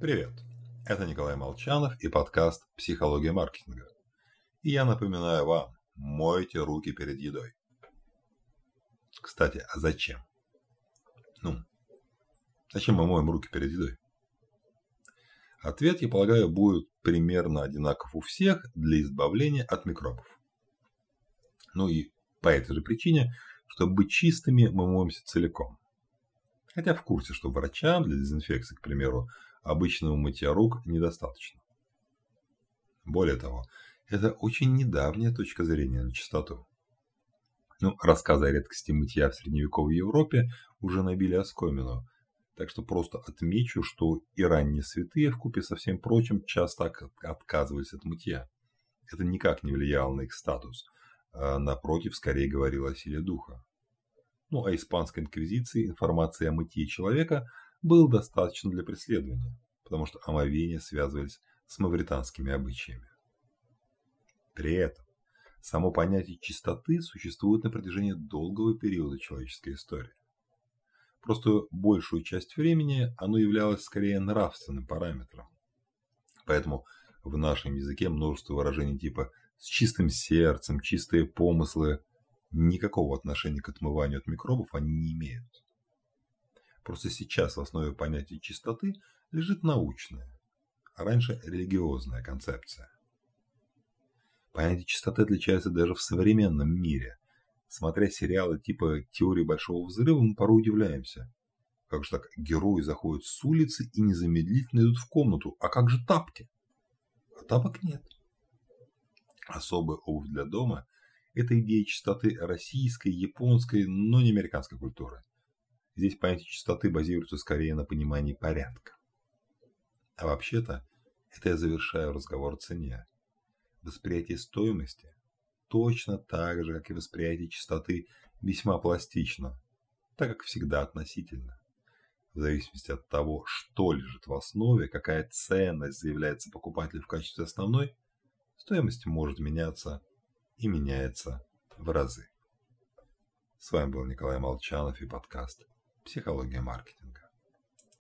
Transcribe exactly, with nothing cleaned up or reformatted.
Привет, это Николай Молчанов и подкаст «Психология маркетинга». И я напоминаю вам, мойте руки перед едой. Кстати, а зачем? Ну, зачем мы моем руки перед едой? Ответ, я полагаю, будет примерно одинаков у всех для избавления от микробов. Ну и по этой же причине, чтобы быть чистыми, мы моемся целиком. Хотя в курсе, что врачам для дезинфекции, к примеру, обычного мытья рук недостаточно. Более того, это очень недавняя точка зрения на чистоту. Ну, рассказы о редкости мытья в средневековой Европе уже набили оскомину, так что просто отмечу, что и ранние святые вкупе со всем прочим часто отказывались от мытья. Это никак не влияло на их статус, а напротив, скорее говорило о силе духа. Ну, а испанской инквизиции информации о мытье человека было достаточно для преследования, потому что омовения связывались с мавританскими обычаями. При этом само понятие чистоты существует на протяжении долгого периода человеческой истории. Просто большую часть времени оно являлось скорее нравственным параметром. Поэтому в нашем языке множество выражений типа «с чистым сердцем», «чистые помыслы» никакого отношения к отмыванию от микробов они не имеют. Просто сейчас в основе понятия чистоты лежит научная, а раньше религиозная концепция. Понятие чистоты отличается даже в современном мире. Смотря сериалы типа «Теории большого взрыва», мы порой удивляемся. Как же так, герои заходят с улицы и незамедлительно идут в комнату, а как же тапки? А тапок нет. Особая обувь для дома – это идея чистоты российской, японской, но не американской культуры. Здесь понятие чистоты базируется скорее на понимании порядка. А вообще-то, это я завершаю разговор о цене. Восприятие стоимости точно так же, как и восприятие чистоты, весьма пластично, так как всегда относительно. В зависимости от того, что лежит в основе, какая ценность заявляется покупателю в качестве основной, стоимость может меняться и меняется в разы. С вами был Николай Молчанов и подкаст «Психология маркетинга».